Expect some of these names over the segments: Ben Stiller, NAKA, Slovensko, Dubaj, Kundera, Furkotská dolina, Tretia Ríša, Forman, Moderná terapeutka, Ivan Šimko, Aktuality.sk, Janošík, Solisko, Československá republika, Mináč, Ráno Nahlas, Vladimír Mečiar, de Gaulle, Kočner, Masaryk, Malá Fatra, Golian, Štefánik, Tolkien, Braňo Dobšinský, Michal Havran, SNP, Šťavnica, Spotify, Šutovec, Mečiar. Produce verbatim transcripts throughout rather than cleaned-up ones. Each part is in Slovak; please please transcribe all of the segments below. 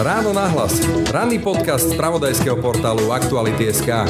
Ráno nahlas. Ranný podcast z spravodajského portálu Aktuality bodka es ká.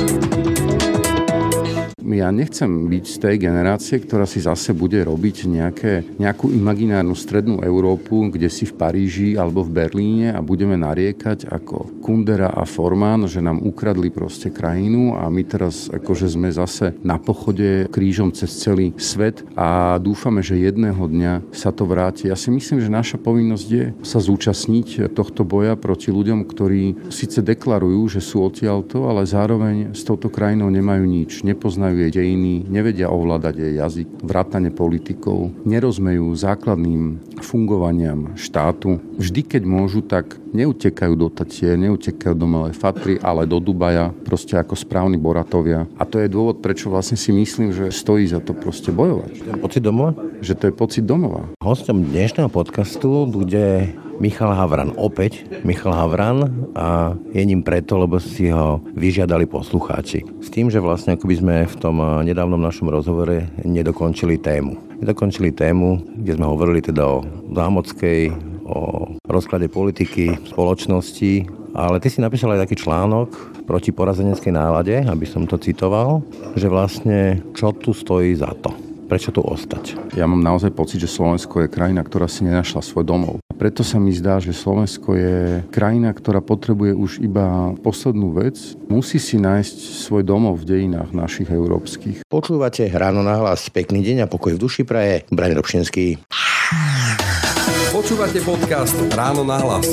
Ja nechcem byť z tej generácie, ktorá si zase bude robiť nejaké, nejakú imaginárnu strednú Európu, kde si v Paríži alebo v Berlíne a budeme nariekať ako Kundera a Forman, že nám ukradli proste krajinu a my teraz akože sme zase na pochode krížom cez celý svet a dúfame, že jedného dňa sa to vráti. Ja si myslím, že naša povinnosť je sa zúčastniť tohto boja proti ľuďom, ktorí síce deklarujú, že sú odtiaľto, ale zároveň s touto krajinou nemajú nič, nepoznajú jej dejiny, nevedia ovládať jej jazyk, vrátane politikov, nerozumejú základným fungovaniam štátu. Vždy, keď môžu, tak neutekajú do Tatie, neutekajú do Malej Fatry, ale do Dubaja, proste ako správni boratovia. A to je dôvod, prečo vlastne si myslím, že stojí za to proste bojovať. Že to je pocit domova? Že to je pocit domova. Hostom dnešného podcastu bude Michal Havran. Opäť Michal Havran a je ním preto, lebo si ho vyžiadali poslucháči. S tým, že vlastne akoby sme v tom nedávnom našom rozhovore nedokončili tému. Nedokončili tému, kde sme hovorili teda o zámockej, o rozklade politiky, spoločnosti, ale ty si napísal aj taký článok proti porazeneckej nálade, aby som to citoval, že vlastne čo tu stojí za to. Prečo tu ostať? Ja mám naozaj pocit, že Slovensko je krajina, ktorá si nenašla svoj domov. A preto sa mi zdá, že Slovensko je krajina, ktorá potrebuje už iba poslednú vec. Musí si nájsť svoj domov v dejinách našich európskych. Počúvate Ráno nahlas. Pekný deň a pokoj v duši praje Braňo Dobšinský. Počúvate podcast Ráno nahlas.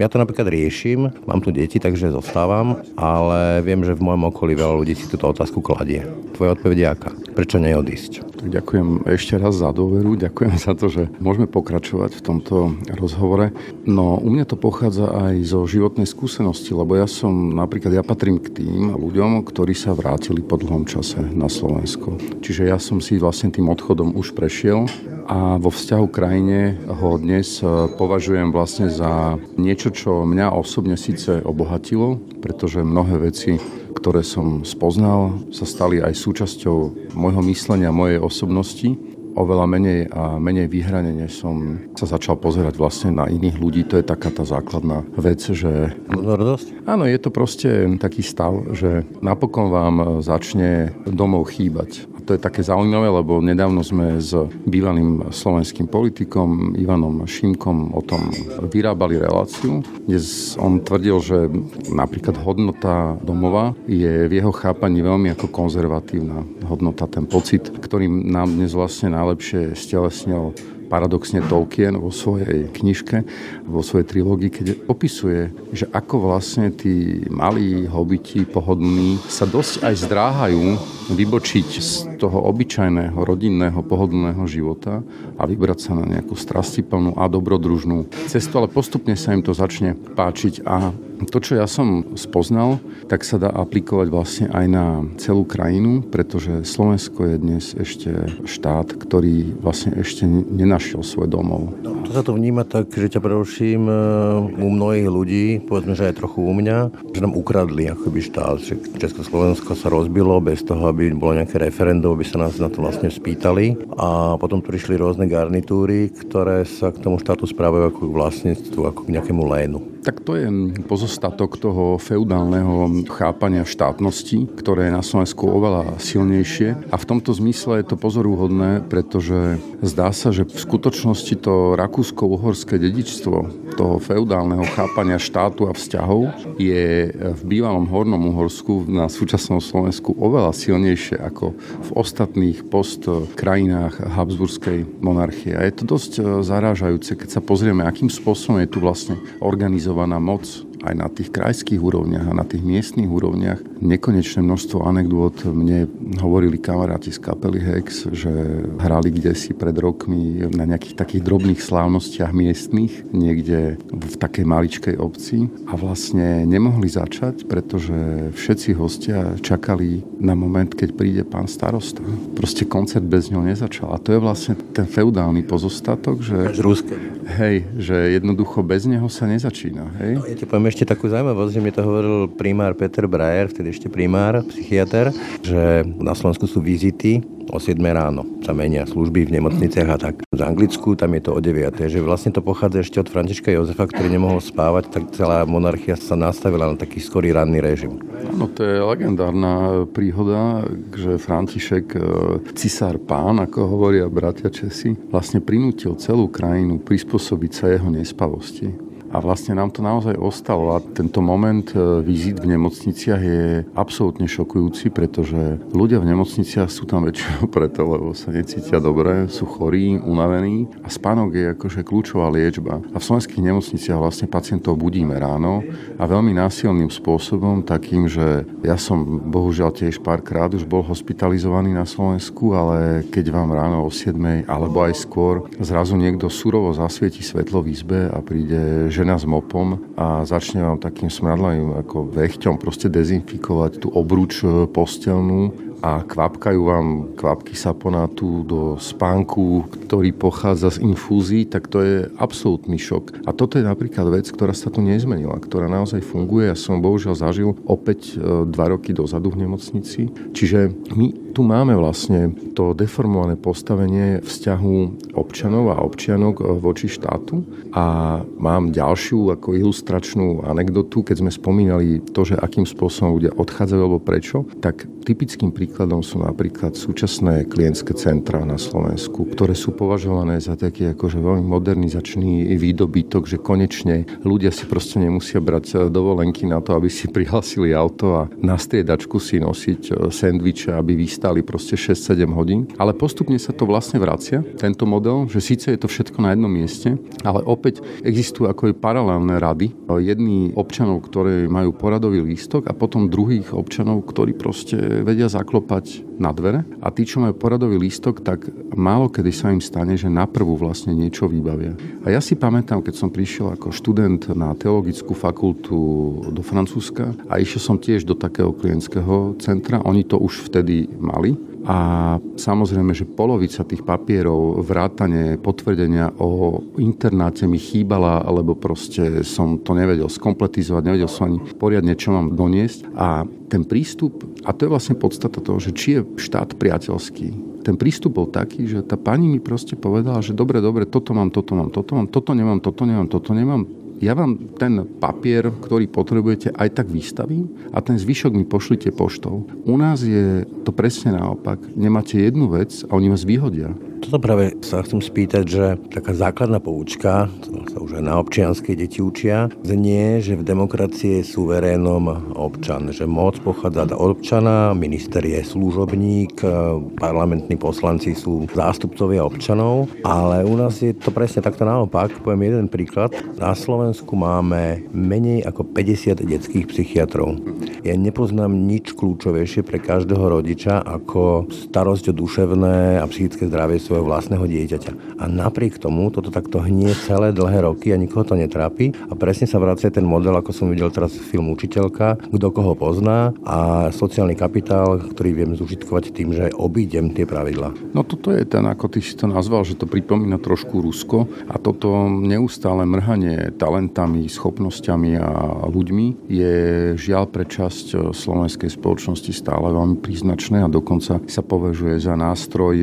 Ja to napríklad riešim, mám tu deti, takže zostávam, ale viem, že v mojom okolí veľa ľudí si túto otázku kladie. Tvoja odpoveď je aká? Prečo neodísť? Ďakujem ešte raz za dôveru, ďakujem za to, že môžeme pokračovať v tomto rozhovore. No u mňa to pochádza aj zo životnej skúsenosti, lebo ja som napríklad, ja patrím k tým ľuďom, ktorí sa vrátili po dlhom čase na Slovensko. Čiže ja som si vlastne tým odchodom už prešiel a vo vzťahu krajine ho dnes považujem vlastne za niečo, čo mňa osobne síce obohatilo, pretože mnohé veci, ktoré som spoznal, sa stali aj súčasťou môjho myslenia, mojej osobnosti. Oveľa menej a menej vyhranene som sa začal pozerať vlastne na iných ľudí. To je taká tá základná vec, že... Rudosť? Áno, je to proste taký stav, že napokon vám začne domov chýbať. To je také zaujímavé, lebo nedávno sme s bývalým slovenským politikom Ivanom Šimkom o tom vyrábali reláciu, kde on tvrdil, že napríklad hodnota domova je v jeho chápaní veľmi ako konzervatívna hodnota, ten pocit, ktorým nám dnes vlastne najlepšie stelesnil paradoxne Tolkien vo svojej knižke, vo svojej trilógii, keď opisuje, že ako vlastne tí malí hobiti pohodlní sa dosť aj zdráhajú vybočiť z toho obyčajného, rodinného, pohodlného života a vybrať sa na nejakú strastiplnú a dobrodružnú cestu, ale postupne sa im to začne páčiť a to, čo ja som spoznal, tak sa dá aplikovať vlastne aj na celú krajinu, pretože Slovensko je dnes ešte štát, ktorý vlastne ešte nenašiel svoj domov. To sa to vníma tak, že ťa preruším, u mnohých ľudí, povedzme, že aj trochu u mňa, že nám ukradli akoby štát, že Československo sa rozbilo bez toho, aby bolo nejaké referendum, aby sa nás na to vlastne spýtali a potom prišli rôzne garnitúry, ktoré sa k tomu štátu správajú ako k vlastníctvu, ako k nejakému lénu. Tak to je pozostatok toho feudálneho chápania štátnosti, ktoré je na Slovensku oveľa silnejšie. A v tomto zmysle je to pozoruhodné, pretože zdá sa, že v skutočnosti to rakúsko-uhorské dedičstvo toho feudálneho chápania štátu a vzťahov je v bývalom Hornom Uhorsku na súčasnom Slovensku oveľa silnejšie ako v ostatných postkrajinách habsburskej monarchie. A je to dosť zarážajúce, keď sa pozrieme, akým spôsobom je tu vlastne organizovaná moc aj na tých krajských úrovniach a na tých miestnych úrovniach nekonečné množstvo anekdôt. Mne hovorili kamaráti z kapely Hex, že hrali kdesi pred rokmi na nejakých takých drobných slávnostiach miestnych, niekde v takej maličkej obci a vlastne nemohli začať, pretože všetci hostia čakali na moment, keď príde pán starosta. Proste koncert bez ňoho nezačal. A to je vlastne ten feudálny pozostatok, že... Až ruské. Hej, že jednoducho bez neho sa nezačína, hej? No, ja ti poviem ešte takú zaujímavosť, že mi to hovoril primár Peter Breyer, vtedy ešte primár, psychiatr, že na Slovensku sú vizity o siedmej ráno. Sa menia služby v nemocniciach a tak. Z Anglicku tam je to o deviatej. Že vlastne to pochádza ešte od Františka Jozefa, ktorý nemohol spávať, tak celá monarchia sa nastavila na taký skorý ranný režim. No to je legendárna príhoda, že František, cisár pán, ako hovoria bratia Česi, vlastne prinútil celú krajinu prispôsobiť sa jeho nespavosti. A vlastne nám to naozaj ostalo a tento moment vizít v nemocniciach je absolútne šokujúci, pretože ľudia v nemocniciach sú tam väčšinou preto, lebo sa necítia dobre, sú chorí, unavení a spánok je akože kľúčová liečba. A v slovenských nemocniciach vlastne pacientov budíme ráno a veľmi násilným spôsobom, takým, že ja som bohužiaľ tiež párkrát už bol hospitalizovaný na Slovensku, ale keď vám ráno o siedmej alebo aj skôr zrazu niekto surovo zasvietí svetlo v izbe a príde že žena s mopom a začne vám takým smradlavým ako vechťom proste dezinfikovať tú obruč postelnú a kvapkajú vám kvapky saponátu do spánku, ktorý pochádza z infúzií, tak to je absolútny šok. A toto je napríklad vec, ktorá sa tu nezmenila, ktorá naozaj funguje. Ja som bohužiaľ zažil opäť dva roky dozadu v nemocnici. Čiže my tu máme vlastne to deformované postavenie vzťahu občanov a občianok voči štátu. A mám ďalšiu ako ilustračnú anekdotu, keď sme spomínali to, že akým spôsobom ľudia odchádzajú alebo prečo, tak typickým príkladom Príkladom sú napríklad súčasné klientské centrá na Slovensku, ktoré sú považované za taký akože veľmi modernizačný výdobytok, že konečne ľudia si proste nemusia brať dovolenky na to, aby si prihlasili auto a na striedačku si nosiť sendviče, aby vystali proste šesť sedem hodín. Ale postupne sa to vlastne vracia, tento model, že síce je to všetko na jednom mieste, ale opäť existujú ako aj paralelné rady. Jedni občanov, ktorí majú poradový lístok a potom druhých občanov, ktorí proste vedia zaklopať na dvere a tí, čo majú poradový lístok, tak málo kedy sa im stane, že naprvu vlastne niečo vybavia. A ja si pamätám, keď som prišiel ako študent na teologickú fakultu do Francúzska a išiel som tiež do takého klientského centra, oni to už vtedy mali. A samozrejme, že polovica tých papierov, vrátane potvrdenia o internáte mi chýbala, alebo proste som to nevedel skompletizovať, nevedel som ani poriadne, čo mám doniesť. A ten prístup, a to je vlastne podstata toho, že či je štát priateľský, ten prístup bol taký, že tá pani mi proste povedala, že dobre, dobre, toto mám, toto mám, toto mám, toto nemám, toto nemám, toto nemám. Ja vám ten papier, ktorý potrebujete, aj tak vystavím a ten zvyšok mi pošlite poštou. U nás je to presne naopak. Nemáte jednu vec a oni vás vyhodia. Toto práve sa chcem spýtať, že taká základná poučka, to sa už aj na občianskej deti učia, znie, že v demokracii je suverénom občan, že moc pochádza od občana, minister je služobník, parlamentní poslanci sú zástupcovia občanov, ale u nás je to presne takto naopak. Poviem jeden príklad. Na Slovensku máme menej ako päťdesiat detských psychiatrov. Ja nepoznám nič kľúčovejšie pre každého rodiča ako starosť o duševné a psychické zdravie svojho vlastného dieťaťa. A napriek tomu toto takto hnie celé dlhé roky a nikoho to netrápi. A presne sa vracia ten model, ako som videl teraz film Učiteľka, kto koho pozná a sociálny kapitál, ktorý viem zúžitkovať tým, že obídem tie pravidlá. No toto je ten, ako ty si to nazval, že to pripomína trošku Rusko a toto neustále mrhanie talentami, schopnosťami a ľuďmi je žiaľ pre časť slovenskej spoločnosti stále veľmi príznačné a dokonca sa považuje za nástroj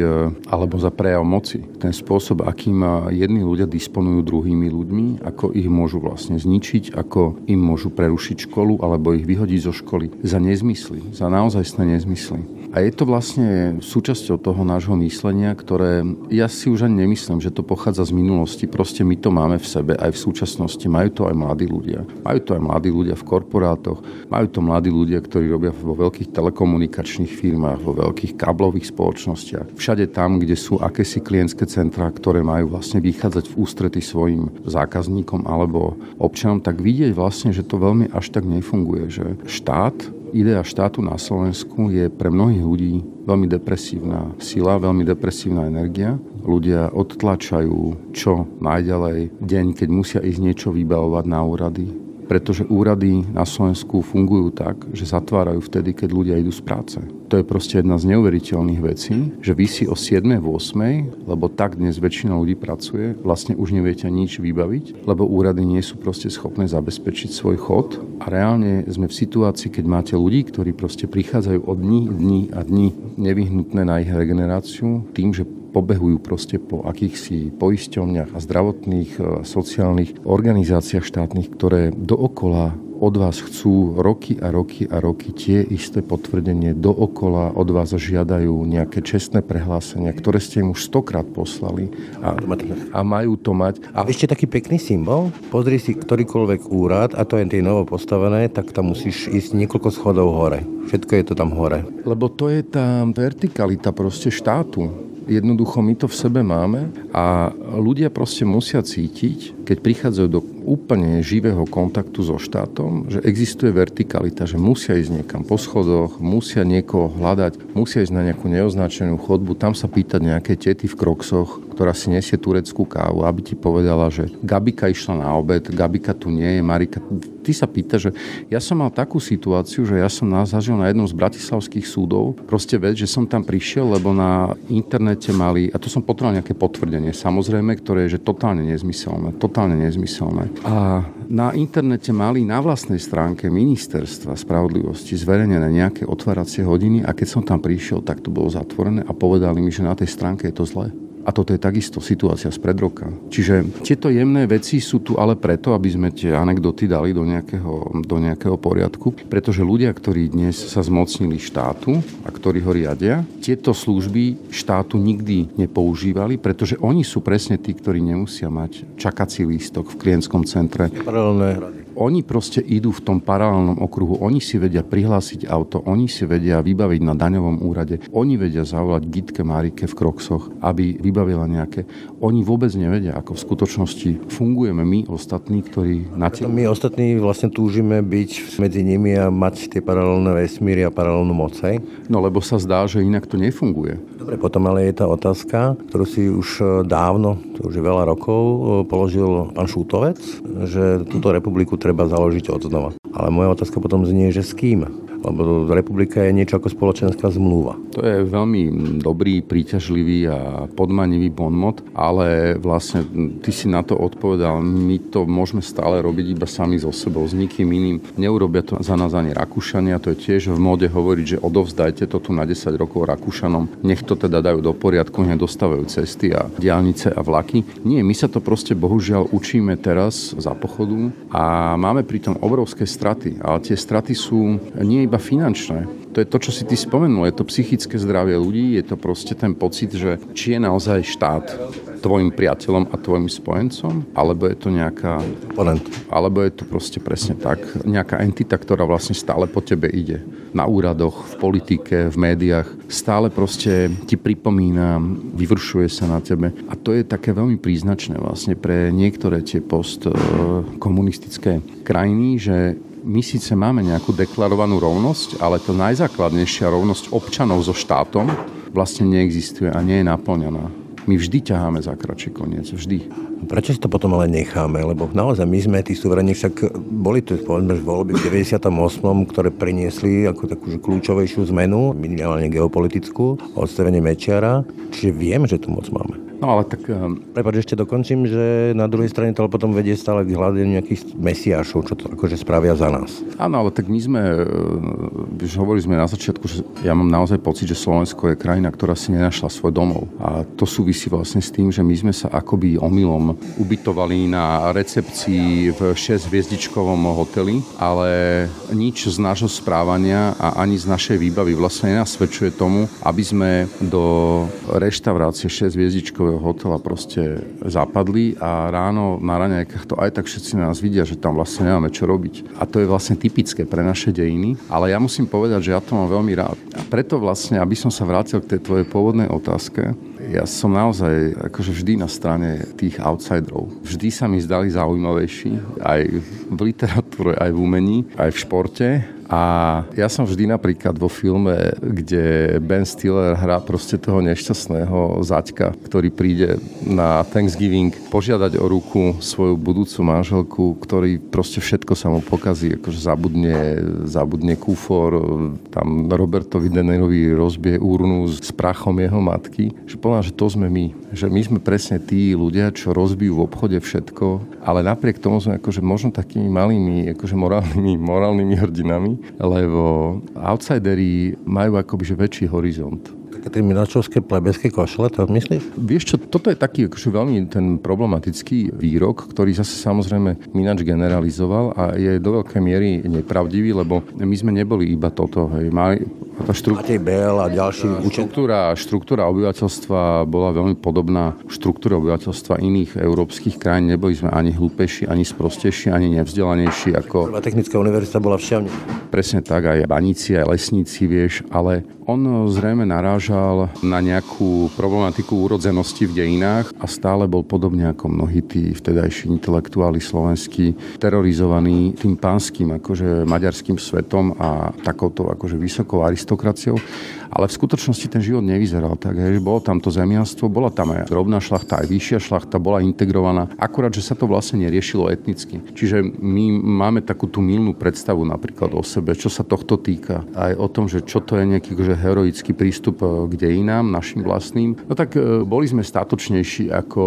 alebo za prejav moci. Ten spôsob, akým jedni ľudia disponujú druhými ľuďmi, ako ich môžu vlastne zničiť, ako im môžu prerušiť školu alebo ich vyhodiť zo školy za nezmysly, za naozajstné nezmysly. A je to vlastne súčasťou toho nášho myslenia, ktoré ja si už ani nemyslím, že to pochádza z minulosti. Proste my to máme v sebe aj v súčasnosti. Majú to aj mladí ľudia. Majú to aj mladí ľudia v korporátoch. Majú to mladí ľudia, ktorí robia vo veľkých telekomunikačných firmách, vo veľkých káblových spoločnostiach. Všade tam, kde sú akési klientské centrá, ktoré majú vlastne vychádzať v ústrety svojim zákazníkom alebo občanom, tak vidieť vlastne, že to veľmi až tak nefunguje, že štát idea štátu na Slovensku je pre mnohých ľudí veľmi depresívna sila, veľmi depresívna energia. Ľudia odtlačajú čo najďalej deň, keď musia ísť niečo vybavovať na úrady. Pretože úrady na Slovensku fungujú tak, že zatvárajú vtedy, keď ľudia idú z práce. To je proste jedna z neuveriteľných vecí, že vy si o siedmej, ôsmej, lebo tak dnes väčšina ľudí pracuje, vlastne už neviete nič vybaviť, lebo úrady nie sú proste schopné zabezpečiť svoj chod. A reálne sme v situácii, keď máte ľudí, ktorí proste prichádzajú od dní, dní a dní nevyhnutné na ich regeneráciu tým, že pobehujú proste po akýchsi poisťovniach a zdravotných a sociálnych organizáciách štátnych, ktoré dookola od vás chcú roky a roky a roky tie isté potvrdenie, dookola od vás žiadajú nejaké čestné prehlásenia, ktoré ste im už stokrát poslali a, a majú to mať. A ešte taký pekný symbol, pozri si ktorýkoľvek úrad, a to je tie novo postavené, tak tam musíš ísť niekoľko schodov hore. Všetko je to tam hore. Lebo to je tá vertikalita proste štátu. Jednoducho my to v sebe máme a ľudia proste musia cítiť, keď prichádzajú do úplne živého kontaktu so štátom, že existuje vertikalita, že musia ísť niekam po schodoch, musia niekoho hľadať, musia ísť na nejakú neoznačenú chodbu, tam sa pýtať nejaké tety v kroksoch, ktorá si nesie tureckú kávu, aby ti povedala, že Gabika išla na obed, Gabika tu nie je, Marika. Ty sa pýtaš, že ja som mal takú situáciu, že ja som zažil na jednom z bratislavských súdov proste vec, že som tam prišiel, lebo na internete mali, a to som potreboval nejaké potvrdenie, samozrejme, ktoré je že totálne nezmyselné, totálne nezmyselné. A na internete mali na vlastnej stránke ministerstva spravodlivosti zverejnené nejaké otváracie hodiny a keď som tam prišiel, tak to bolo zatvorené a povedali mi, že na tej stránke je to zlé. A toto je takisto situácia spred roka. Čiže tieto jemné veci sú tu ale preto, aby sme tie anekdoty dali do nejakého, do nejakého poriadku, pretože ľudia, ktorí dnes sa zmocnili štátu a ktorí ho riadia, tieto služby štátu nikdy nepoužívali, pretože oni sú presne tí, ktorí nemusia mať čakací lístok v klientskom centre. Paralelné. Oni proste idú v tom paralelnom okruhu. Oni si vedia prihlásiť auto, oni si vedia vybaviť na daňovom úrade, oni vedia zavolať Gitke Marike v kroksoch, aby vybavila nejaké. Oni vôbec nevedia, ako v skutočnosti fungujeme my ostatní, ktorí na tie... My ostatní vlastne túžime byť medzi nimi a mať tie paralelné vesmíry a paralelnú moc, hej? No lebo sa zdá, že inak to nefunguje. Dobre, potom ale je tá otázka, ktorú si už dávno, to už je veľa rokov, položil pán Šutovec, že túto republiku treba založiť odznova. Ale moja otázka potom znie, že s kým? Lebo republika je niečo ako spoločenská zmluva. To je veľmi dobrý, príťažlivý a podmanivý bonmot, ale vlastne ty si na to odpovedal, my to môžeme stále robiť iba sami so sebou, s nikým iným. Neurobia to za nás ani Rakúšania, to je tiež v móde hovoriť, že odovzdajte to tu na desať rokov Rakúšanom, nech to teda dajú do poriadku, nech dostavajú cesty a diaľnice a vlaky. Nie, my sa to proste bohužiaľ učíme teraz za pochodu a máme pritom obrovské straty, ale tie straty sú nie iba finančné. To je to, čo si ty spomenul. Je to psychické zdravie ľudí, je to proste ten pocit, že či je naozaj štát tvojim priateľom a tvojim spojencom, alebo je to nejaká... Alebo je to proste presne tak. Nejaká entita, ktorá vlastne stále po tebe ide. Na úradoch, v politike, v médiách. Stále proste ti pripomína, vyvršuje sa na tebe. A to je také veľmi príznačné vlastne pre niektoré tie postkomunistické krajiny, že my síce máme nejakú deklarovanú rovnosť, ale tá najzákladnejšia rovnosť občanov so štátom vlastne neexistuje a nie je naplňaná. My vždy ťaháme za kratší koniec, vždy. Prečo si to potom ale necháme? Lebo naozaj my sme tí suverení, však boli tu povedzme voľby v deväťdesiatom ôsmom, ktoré priniesli ako takú kľúčovejšiu zmenu, minimálne geopolitickú, odstavenie Mečiara, čiže viem, že tu moc máme. No ale tak... Um... Prepáč, ešte dokončím, že na druhej strane to potom vedie stále k hľadeniu nejakých mesiášov, čo to akože spravia za nás. Áno, ale tak my sme, už hovorili sme na začiatku, že ja mám naozaj pocit, že Slovensko je krajina, ktorá si nenašla svoj domov. A to súvisí vlastne s tým, že my sme sa akoby omylom potom ubytovali na recepcii v šesťhviezdičkovom hoteli, ale nič z nášho správania a ani z našej výbavy vlastne nenasvedčuje tomu, aby sme do reštaurácie šesťhviezdičkového hotela proste zapadli a ráno na raňajkách to aj tak všetci na nás vidia, že tam vlastne nemáme čo robiť. A to je vlastne typické pre naše dejiny, ale ja musím povedať, že ja to mám veľmi rád. A preto vlastne, aby som sa vrátil k tej tvojej pôvodnej otázke, ja som naozaj akože vždy na strane tých outsiderov. Vždy sa mi zdali zaujímavejší, aj v literatúre, aj v umení, aj v športe. A ja som vždy napríklad vo filme, kde Ben Stiller hrá proste toho nešťastného zaťka, ktorý príde na Thanksgiving požiadať o ruku svoju budúcu manželku, ktorý proste všetko sa mu pokazí, akože zabudne, zabudne kufor, tam Robertovi Dennerovi rozbije urnu s prachom jeho matky. Že povedal, že to sme my. Že my sme presne tí ľudia, čo rozbijú v obchode všetko, ale napriek tomu sme akože možno takými malými akože morálnymi, morálnymi hrdinami, lebo outsideri majú akoby že väčší horizont. Také tie miláčovské plebeské košele, to myslíš? Vieš čo, toto je taký akože veľmi ten problematický výrok, ktorý zase samozrejme ináč generalizoval a je do veľkej miery nepravdivý, lebo my sme neboli iba toto, hej, mali tá štru... a ďalší štruktúra, štruktúra obyvateľstva bola veľmi podobná štruktúre obyvateľstva iných európskych krajín. Neboli sme ani hlúpejší, ani sprostejší, ani nevzdelanejší ako... Prvá technická univerzita bola v Šťavni. Presne tak, aj baníci, aj lesníci, vieš, ale on zrejme narážal na nejakú problematiku úrodzenosti v dejinách a stále bol podobne ako mnohí tí vtedajší intelektuáli slovenskí terorizovaní tým pánskym, akože maďarským svetom a takouto akože vysokou aristokraciou. Ale v skutočnosti ten život nevyzeral tak, hej, že bolo tam to zemianstvo, bola tam aj drobná šlachta, aj vyššia šlachta, bola integrovaná, akurát, že sa to vlastne neriešilo etnicky. Čiže my máme takú tú mylnú predstavu napríklad o sebe, čo sa tohto týka, aj o tom, že čo to je nejaký že heroický prístup k dejinám, našim vlastným. No tak boli sme statočnejší ako,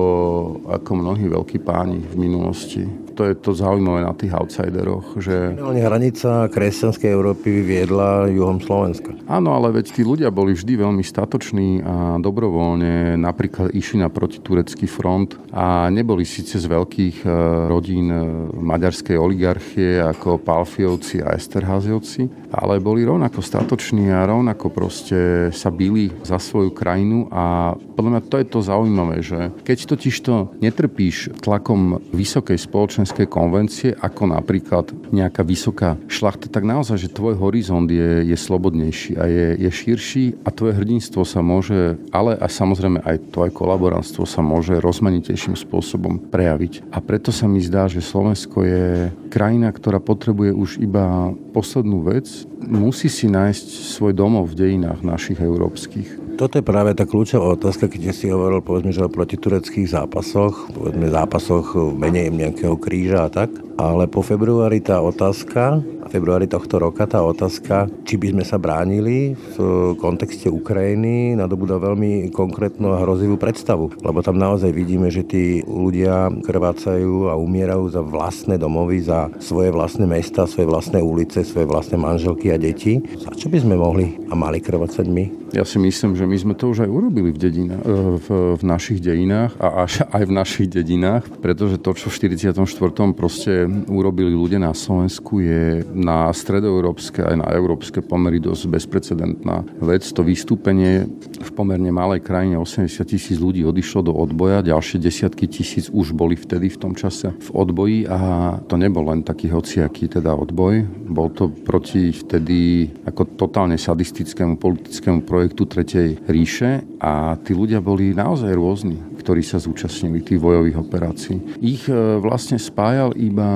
ako mnohí veľkí páni v minulosti. To je to zaujímavé na tých outsideroch, že... Hranica kresťanskej Európy viedla juhom Slovenska. Áno, ale veď tí ľudia boli vždy veľmi statoční a dobrovoľne napríklad išli na protiturecký front a neboli síce z veľkých rodín maďarskej oligarchie ako Palfiovci a Esterházyovci, ale boli rovnako statoční a rovnako proste sa bili za svoju krajinu a podľa mňa to je to zaujímavé, že keď totižto netrpíš tlakom vysokej spoločenskej konvencie ako napríklad nejaká vysoká šlachta, tak naozaj, že tvoj horizont je, je slobodnejší a je, je širší a tvoje hrdinstvo sa môže, ale a samozrejme aj tvoje kolaborantstvo sa môže rozmanitejším spôsobom prejaviť. A preto sa mi zdá, že Slovensko je krajina, ktorá potrebuje už iba poslednú vec. Musí si nájsť svoj domov v dejinách našich európskych. Toto je práve tá kľúčová otázka, keď si hovoril, povedzme, že o protitureckých zápasoch, povedzme zápasoch menej nejakého kríža a tak, ale po februári tá otázka, a februári tohto roka tá otázka, či by sme sa bránili v kontexte Ukrajiny, nadobúda veľmi konkrétnu a hrozivú predstavu, lebo tam naozaj vidíme, že tí ľudia krvácajú a umierajú za vlastné domovy, za svoje vlastné mesta, svoje vlastné ulice, svoje vlastné manželky a deti. Za čo by sme mohli a mali krvácať my? Ja si myslím, že že my sme to už aj urobili v, dedina, v, v našich dejinách a až aj v našich dedinách, pretože to, čo v štyridsiatom štvrtom proste urobili ľudia na Slovensku, je na stredoeurópske aj na európske pomery dosť bezprecedentná vec. To vystúpenie v pomerne malej krajine osemdesiat tisíc ľudí odišlo do odboja, ďalšie desiatky tisíc už boli vtedy v tom čase v odboji a to nebol len taký hociaký teda odboj, bol to proti vtedy ako totálne sadistickému politickému projektu Tretej ríše a tí ľudia boli naozaj rôzni, ktorí sa zúčastnili tých vojových operácií. Ich vlastne spájal iba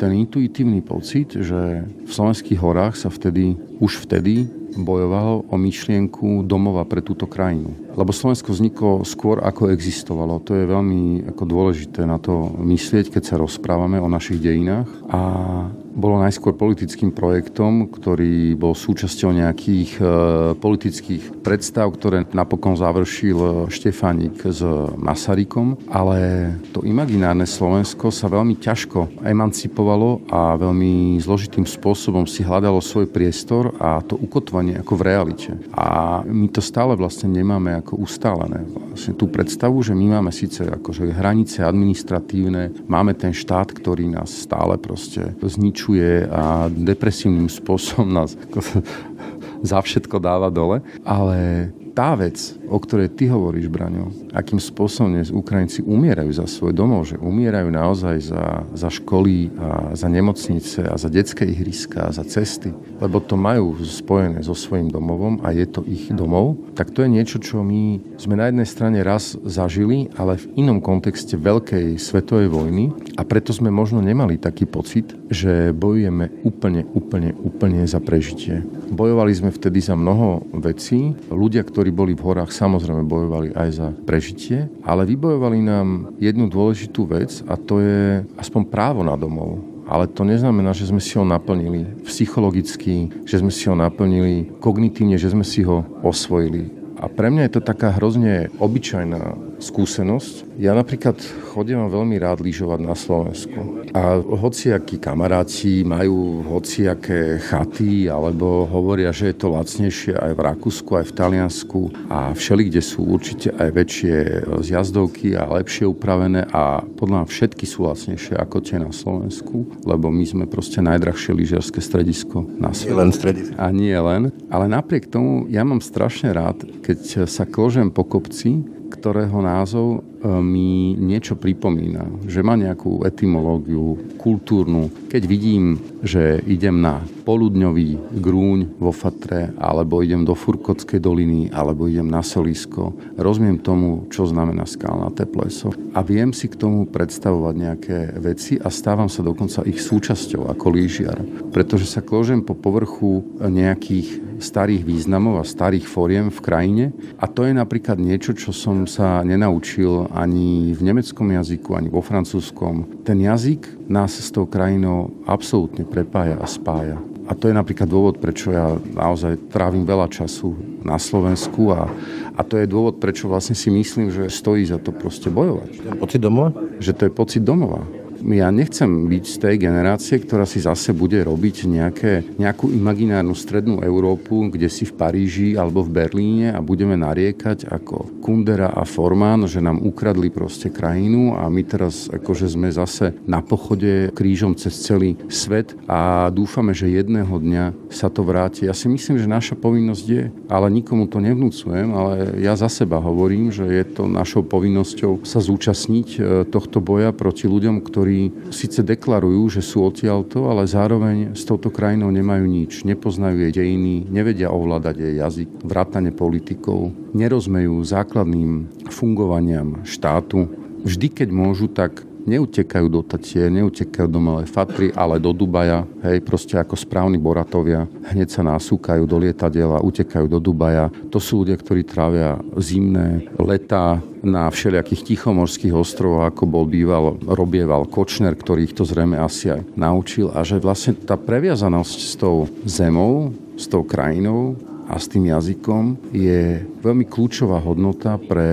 ten intuitívny pocit, že v slovenských horách sa vtedy, už vtedy bojoval o myšlienku domova pre túto krajinu. Lebo Slovensko vzniklo skôr, ako existovalo. To je veľmi ako dôležité na to myslieť, keď sa rozprávame o našich dejinách. A bolo najskôr politickým projektom, ktorý bol súčasťou nejakých e, politických predstav, ktoré napokon završil Štefánik s Masarykom, ale to imaginárne Slovensko sa veľmi ťažko emancipovalo a veľmi zložitým spôsobom si hľadalo svoj priestor a to ukotvanie ako v realite. A my to stále vlastne nemáme ako ustálené. Vlastne tú predstavu, že my máme síce akože hranice administratívne, máme ten štát, ktorý nás stále proste zničí a depresívnym spôsobom nás za všetko dáva dole. Ale tá vec, o ktorej ty hovoríš, Braňo, akým spôsobom dnes Ukrajinci umierajú za svoj domov, že umierajú naozaj za, za školy, a za nemocnice a za detské ihriska a za cesty, lebo to majú spojené so svojím domovom a je to ich domov, tak to je niečo, čo my sme na jednej strane raz zažili, ale v inom kontexte veľkej svetovej vojny a preto sme možno nemali taký pocit, že bojujeme úplne, úplne, úplne za prežitie. Bojovali sme vtedy za mnoho vecí, ľudia, ktorí boli v horách, samozrejme bojovali aj za prežitie, ale vybojovali nám jednu dôležitú vec a to je aspoň právo na domov. Ale to neznamená, že sme si ho naplnili psychologicky, že sme si ho naplnili kognitívne, že sme si ho osvojili. A pre mňa je to taká hrozne obyčajná skúsenosť. Ja napríklad chodím veľmi rád lyžovať na Slovensku. A hociakí kamaráti majú hociaké chaty alebo hovoria, že je to lacnejšie aj v Rakúsku, aj v Taliansku a všelikde sú určite aj väčšie zjazdovky a lepšie upravené a podľa mňa všetky sú lacnejšie ako tie na Slovensku, lebo my sme proste najdrahšie lyžiarske stredisko na svete. Nie len stredisko. A nie len. Ale napriek tomu ja mám strašne rád, keď sa kložem po kopci, ktorého názov mi niečo pripomína, že má nejakú etymológiu kultúrnu. Keď vidím, že idem na poludňový Grúň vo Fatre, alebo idem do Furkotskej doliny, alebo idem na Solisko, rozumiem tomu, čo znamená skalnaté pleso. A viem si k tomu predstavovať nejaké veci a stávam sa dokonca ich súčasťou ako lyžiar, pretože sa kložem po povrchu nejakých starých významov a starých foriem v krajine a to je napríklad niečo, čo som sa nenaučil ani v nemeckom jazyku, ani vo francúzskom. Ten jazyk nás s tou krajinou absolútne prepája a spája. A to je napríklad dôvod, prečo ja naozaj trávim veľa času na Slovensku a, a to je dôvod, prečo vlastne si myslím, že stojí za to proste bojovať. Že to je pocit domova? Že to je pocit domova. Ja nechcem byť z tej generácie, ktorá si zase bude robiť nejaké, nejakú imaginárnu strednú Európu, kde si v Paríži alebo v Berlíne a budeme nariekať ako Kundera a Forman, že nám ukradli proste krajinu a my teraz akože sme zase na pochode krížom cez celý svet a dúfame, že jedného dňa sa to vráti. Ja si myslím, že naša povinnosť je, ale nikomu to nevnúcujem, ale ja za seba hovorím, že je to našou povinnosťou sa zúčastniť tohto boja proti ľuďom, ktorí ktorí síce deklarujú, že sú odtiaľto, ale zároveň s touto krajinou nemajú nič, nepoznajú jej dejiny, nevedia ovládať jej jazyk, vrátane politikov, nerozumejú základným fungovaniam štátu. Vždy, keď môžu, tak neutekajú do Tatie, neutekajú do Malej Fatry, ale do Dubaja, hej, proste ako správni boratovia, hneď sa nasúkajú do lietadiela, utekajú do Dubaja. To sú ľudia, ktorí trávia zimné letá na všelijakých tichomorských ostrovoch, ako bol býval, robieval Kočner, ktorý ich to zrejme asi aj naučil. A že vlastne tá previazanosť s tou zemou, s tou krajinou a s tým jazykom je veľmi kľúčová hodnota pre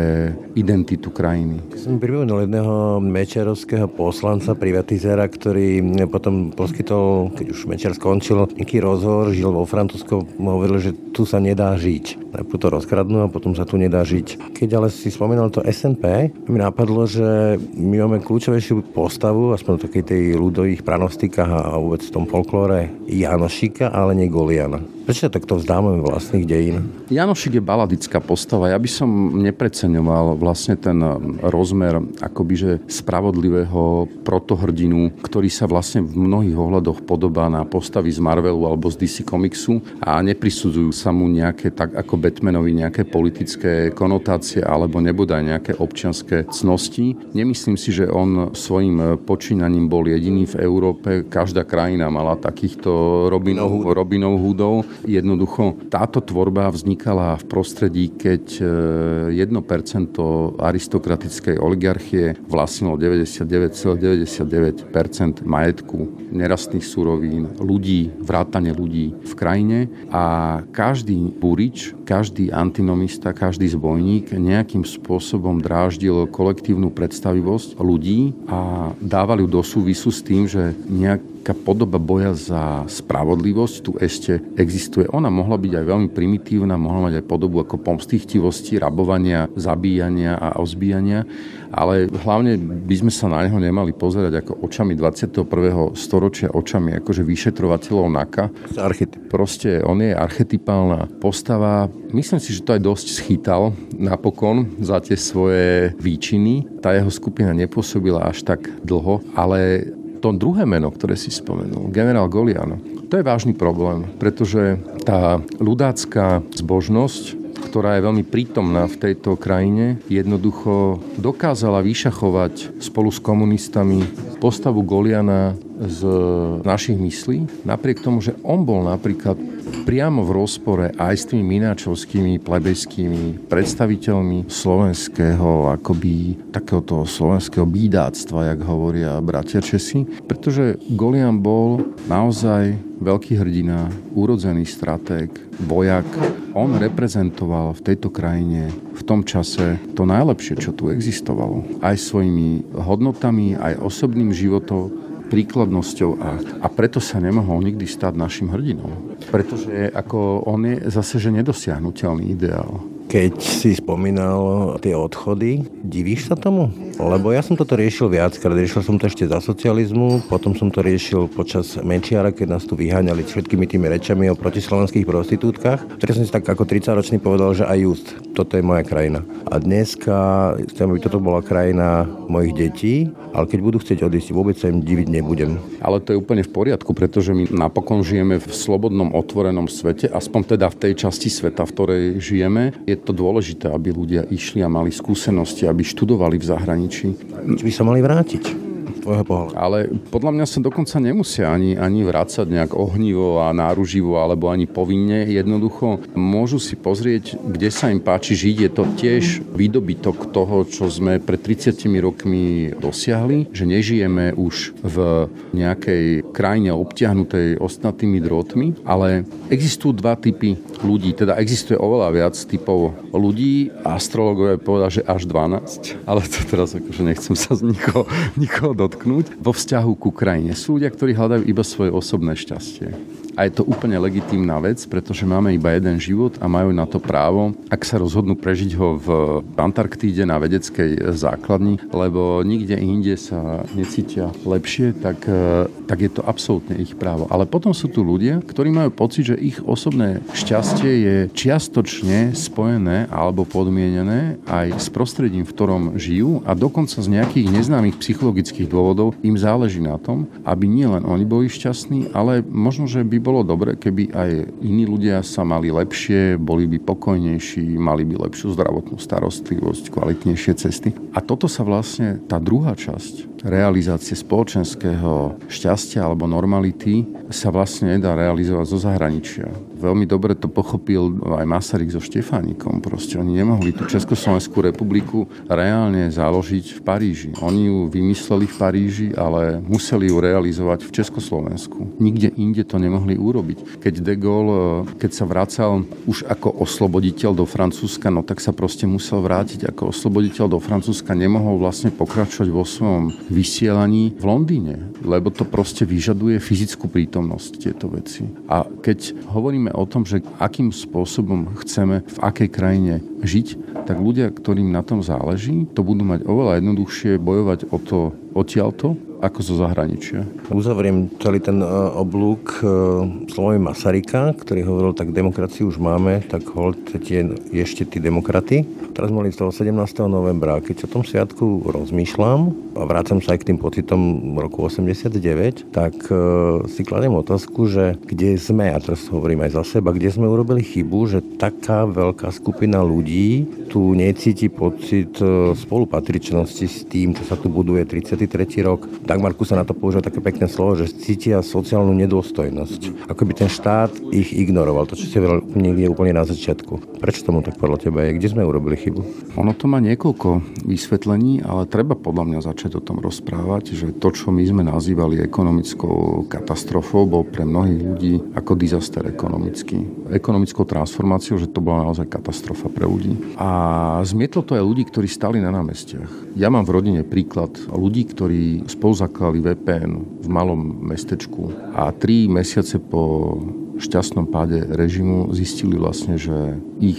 identitu krajiny. Som pripomenul jedného mečiarovského poslanca, privatizéra, ktorý potom poskytol, keď už Mečiar skončil, nejaký rozhovor, žil vo Francúzsku, hovoril, že tu sa nedá žiť. Najprv to rozkradnú a potom sa tu nedá žiť. Keď ale si spomínal to es en pé, mi napadlo, že my máme kľúčovejšiu postavu, aspoň v takej tej ľudových pranostikách a vôbec v tom folklóre Janošíka, ale nie Goliana. Prečo takto vzdáme vlastných dejín? Janošík je baladická postava. Ja by som nepreceňoval vlastne ten rozmer akobyže spravodlivého protohrdinu, ktorý sa vlastne v mnohých ohľadoch podobá na postavy z Marvelu alebo z dé cé komiksu a neprisudzujú sa mu nejaké, tak ako Batmanovi, nejaké politické konotácie alebo nebodaj nejaké občianske cnosti. Nemyslím si, že on svojim počínaním bol jediný v Európe. Každá krajina mala takýchto Robinov, Robinov húdov. Jednoducho táto tvorba vznikala v prostredí, keď jedno percento aristokratickej oligarchie vlastnilo deväťdesiatdeväť celých deväťdesiatdeväť percent majetku nerastných surovín, ľudí, vrátane ľudí v krajine, a každý burič, každý antinomista, každý zbojník nejakým spôsobom dráždil kolektívnu predstavivosť ľudí a dával ju do súvisu s tým, že nejak taká podoba boja za spravodlivosť tu ešte existuje. Ona mohla byť aj veľmi primitívna, mohla mať aj podobu ako pomstichtivosti, rabovania, zabíjania a ozbíjania, ale hlavne by sme sa na neho nemali pozerať ako očami dvadsiateho prvého storočia, očami akože vyšetrovateľov NAKA. Archetyp. Proste on je archetypálna postava. Myslím si, že to aj dosť schytal napokon za tie svoje výčiny. Tá jeho skupina nepôsobila až tak dlho, ale to druhé meno, ktoré si spomenul, generál Golian, to je vážny problém, pretože tá ľudácká zbožnosť, ktorá je veľmi prítomná v tejto krajine, jednoducho dokázala vyšachovať spolu s komunistami postavu Goliana z našich myslí, napriek tomu, že on bol napríklad priamo v rozpore aj s tými mináčovskými, plebejskými predstaviteľmi slovenského, akoby takéhoto slovenského bídáctva, jak hovoria bratia Česi, pretože Golian bol naozaj veľký hrdina, úrodzený stratég, vojak. On reprezentoval v tejto krajine v tom čase to najlepšie, čo tu existovalo. Aj svojimi hodnotami, aj osobným životom, príkladnosťou a, a preto sa nemohol nikdy stať našim hrdinom. Pretože ako on je zase že nedosiahnuteľný ideál. Keď si spomínal tie odchody, divíš sa tomu? Lebo ja som toto riešil viackrát. Riešil som to ešte za socializmu, potom som to riešil počas Mečiara, keď nás tu vyháňali všetkými tými rečami o protislovenských prostitútkach. Teraz som si tak ako tridsaťročný povedal, že aj just, toto je moja krajina. A dneska chcem, aby toto bola krajina mojich detí, ale keď budú chcieť odísť, vôbec sa im diviť nebudem. Ale to je úplne v poriadku, pretože my napokon žijeme v slobodnom, otvorenom svete, aspoň teda v tej časti sveta, v ktorej žijeme. Je to dôležité, aby ľudia išli a mali skúsenosti, aby študovali v zahraničí. Či by sa mali vrátiť? Ale podľa mňa sa dokonca nemusia ani, ani vrácať nejak ohnivo a náruživo, alebo ani povinne. Jednoducho môžu si pozrieť, kde sa im páči žiť. Je to tiež výdobytok toho, čo sme pred tridsiatimi rokmi dosiahli, že nežijeme už v nejakej krajine obtiahnutej ostnatými drôtmi, ale existujú dva typy ľudí, teda existuje oveľa viac typov ľudí. Astrológovia povedali, že až dvanásť, ale to teraz akože nechcem sa z nikoho, nikoho dotknúť. Vo vzťahu k Ukrajine sú ľudia, ktorí hľadajú iba svoje osobné šťastie. A je to úplne legitímna vec, pretože máme iba jeden život a majú na to právo, ak sa rozhodnú prežiť ho v Antarktíde na vedeckej základni, lebo nikde inde sa necítia lepšie, tak, tak je to absolútne ich právo. Ale potom sú tu ľudia, ktorí majú pocit, že ich osobné šťastie je čiastočne spojené alebo podmienené aj s prostredím, v ktorom žijú, a dokonca z nejakých neznámych psychologických dôvodov im záleží na tom, aby nielen oni boli šťastní, ale možno, že by bolo dobre, keby aj iní ľudia sa mali lepšie, boli by pokojnejší, mali by lepšiu zdravotnú starostlivosť, kvalitnejšie cesty. A toto sa vlastne, tá druhá časť realizácie spoločenského šťastia alebo normality sa vlastne nedá realizovať zo zahraničia. Veľmi dobre to pochopil aj Masaryk so Štefánikom. Proste oni nemohli tú Československú republiku reálne založiť v Paríži. Oni ju vymysleli v Paríži, ale museli ju realizovať v Československu. Nikde inde to nemohli urobiť. Keď de Gaulle, keď sa vracal už ako osloboditeľ do Francúzska, no tak sa proste musel vrátiť ako osloboditeľ do Francúzska. Nemohol vlastne pokračovať vo svojom vysielaní v Londýne, lebo to proste vyžaduje fyzickú prítomnosť, tieto veci. A keď hovoríme o tom, že akým spôsobom chceme v akej krajine žiť, tak ľudia, ktorým na tom záleží, to budú mať oveľa jednoduchšie bojovať o to odtiaľto, ako zo zahraničia. Uzavriem celý ten uh, oblúk uh, slovami Masaryka, ktorý hovoril, tak demokraciu už máme, tak hoľte tie, ešte tí demokraty. Teraz boli z toho sedemnásteho novembra, keď o tom sviatku rozmýšľam a vrácam sa aj k tým pocitom roku osemdesiatdeväť, tak uh, si kladiem otázku, že kde sme, a teraz hovorím aj za seba, kde sme urobili chybu, že taká veľká skupina ľudí tu necíti pocit uh, spolupatričnosti s tým, čo sa tu buduje tridsiaty tretí rok. Dagmar Kusa na to používa také pekné slovo, že cítia sociálnu nedôstojnosť. Akoby ten štát ich ignoroval. To, čo si vedel, nie je úplne na začiatku. Prečo tomu tak podľa teba je? Kde sme urobili chybu? Ono to má niekoľko vysvetlení, ale treba podľa mňa začať o tom rozprávať, že to, čo my sme nazývali ekonomickou katastrofou, bol pre mnohých ľudí ako disaster ekonomický. Ekonomickou transformáciou, že to bola naozaj katastrofa pre ľudí. A zmietlo to aj ľudí, ktorí stali na námestiach. Ja mám v rodine príklad ľudí, ktorí spolu zakladali vé pé en v malom mestečku a tri mesiace po šťastnom páde režimu zistili vlastne, že ich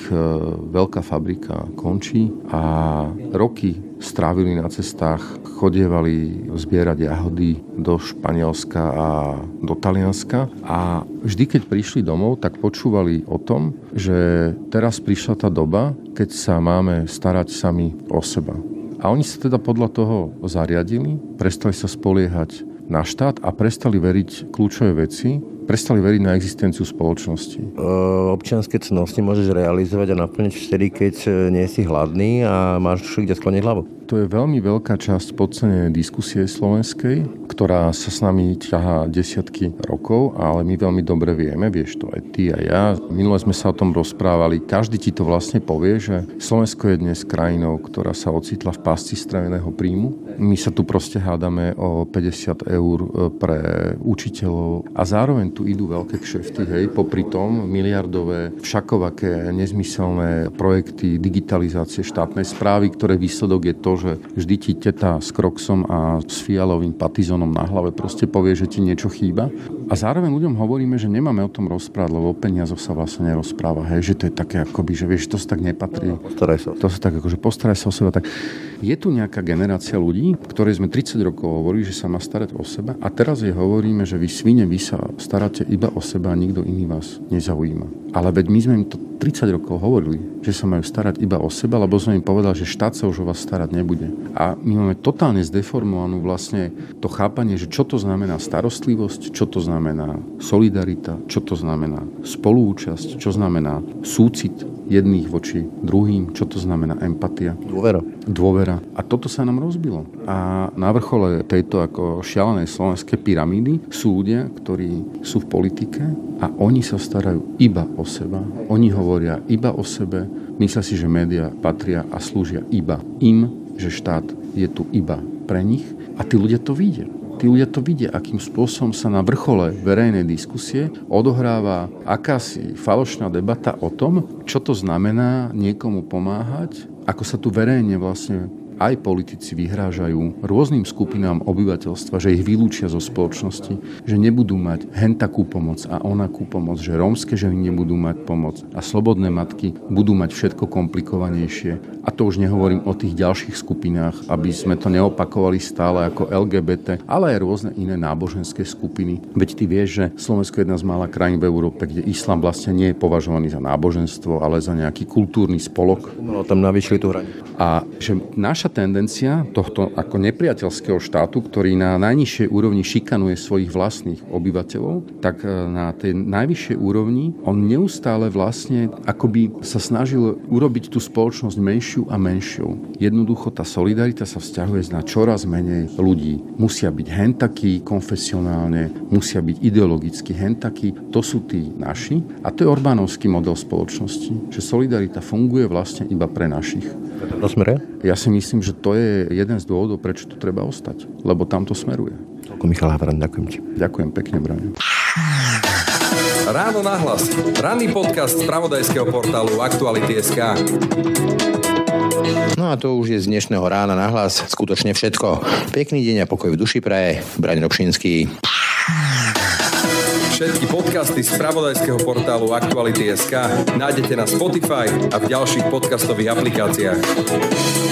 veľká fabrika končí a roky strávili na cestách, chodievali zbierať jahody do Španielska a do Talianska a vždy, keď prišli domov, tak počúvali o tom, že teraz prišla tá doba, keď sa máme starať sami o seba. A oni sa teda podľa toho zariadili, prestali sa spoliehať na štát a prestali veriť kľúčové veci, prestali veriť na existenciu spoločnosti. E, občianske cnosti môžeš realizovať a naplniť vtedy, keď nie si hladný a máš kde skloniť hlavu. To je veľmi veľká časť podcenenej diskusie slovenskej, ktorá sa s nami ťahá desiatky rokov, ale my veľmi dobre vieme, vieš to aj ty a ja. Minule sme sa o tom rozprávali. Každý ti to vlastne povie, že Slovensko je dnes krajinou, ktorá sa ocitla v pásci strateného príjmu. My sa tu proste hádame o päťdesiat eur pre učiteľov a zároveň tu idú veľké kšefty, hej, popri tom miliardové, všakovaké nezmyselné projekty digitalizácie štátnej správy, ktoré výsledok je to, že vždy ti teta s kroksom a s fialovým patizónom na hlave proste povie, že ti niečo chýba. A zároveň ľuďom hovoríme, že nemáme o tom rozprávať, lebo o peniazoch sa vlastne nerozpráva, hej, že to je také akoby, že vieš, to sa tak nepatrí. Postaraj sa. To sa tak akože postaraj sa o seba. Tak je tu nejaká generácia ľudí, ktorej sme tridsať rokov hovorili, že sa má starať o seba a teraz jej hovoríme, že vy svine, vy sa stará iba o seba a nikto iný vás nezaujíma. Ale veď my sme im to tridsať rokov hovorili, že sa majú starať iba o seba, lebo som im povedal, že štát sa už o vás starať nebude. A my máme totálne zdeformovanú vlastne to chápanie, že čo to znamená starostlivosť, čo to znamená solidarita, čo to znamená spoluúčasť, čo znamená súcit jedných voči druhým, čo to znamená empatia. Dôvera. Dôvera. A toto sa nám rozbilo. A na vrchole tejto ako šialenej slovenskej pyramídy sú ľudia, ktorí sú v politike a oni sa starajú iba o seba. Oni hovoria iba o sebe. Myslia si, že médiá patria a slúžia iba im, že štát je tu iba pre nich a tí ľudia to vidia. Tí ľudia to vidia, akým spôsobom sa na vrchole verejnej diskusie odohráva akási falošná debata o tom, čo to znamená niekomu pomáhať, ako sa tu verejne vlastne aj politici vyhrážajú rôznym skupinám obyvateľstva, že ich vylúčia zo spoločnosti, že nebudú mať hen takú pomoc a onakú pomoc, že rómske ženy nebudú mať pomoc a slobodné matky budú mať všetko komplikovanejšie. A to už nehovorím o tých ďalších skupinách, aby sme to neopakovali stále ako el gé bé té, ale aj rôzne iné náboženské skupiny. Veď ty vieš, že Slovensko je jedna z mála krajín v Európe, kde islám vlastne nie je považovaný za náboženstvo, ale za nejaký kultúrny spolok. No, tam navýšili tú hranicu. A že naša tendencia tohto ako nepriateľského štátu, ktorý na najnižšej úrovni šikanuje svojich vlastných obyvateľov, tak na tej najvyššej úrovni on neustále vlastne akoby sa snažil urobiť tú spoločnosť menšiu a menšiu. Jednoducho tá solidarita sa vzťahuje na čoraz menej ľudí. Musia byť hentakí konfesionálne, musia byť ideologicky hentakí, to sú tí naši a to je Orbánovský model spoločnosti, že solidarita funguje vlastne iba pre našich. Ja si myslím, že to je jeden z dôvodov, prečo tu treba ostať. Lebo tam to smeruje. Michal Havran, ďakujem ti. Ďakujem pekne, Braňo. Ráno nahlas. Ranný podcast z spravodajského portálu Aktuality bodka es ká. No a to už je z dnešného rána nahlas skutočne všetko. Pekný deň a pokoj v duši praje. Braňo Dobšinský. Všetky podcasty z spravodajského portálu Aktuality bodka es ká nájdete na Spotify a v ďalších podcastových aplikáciách.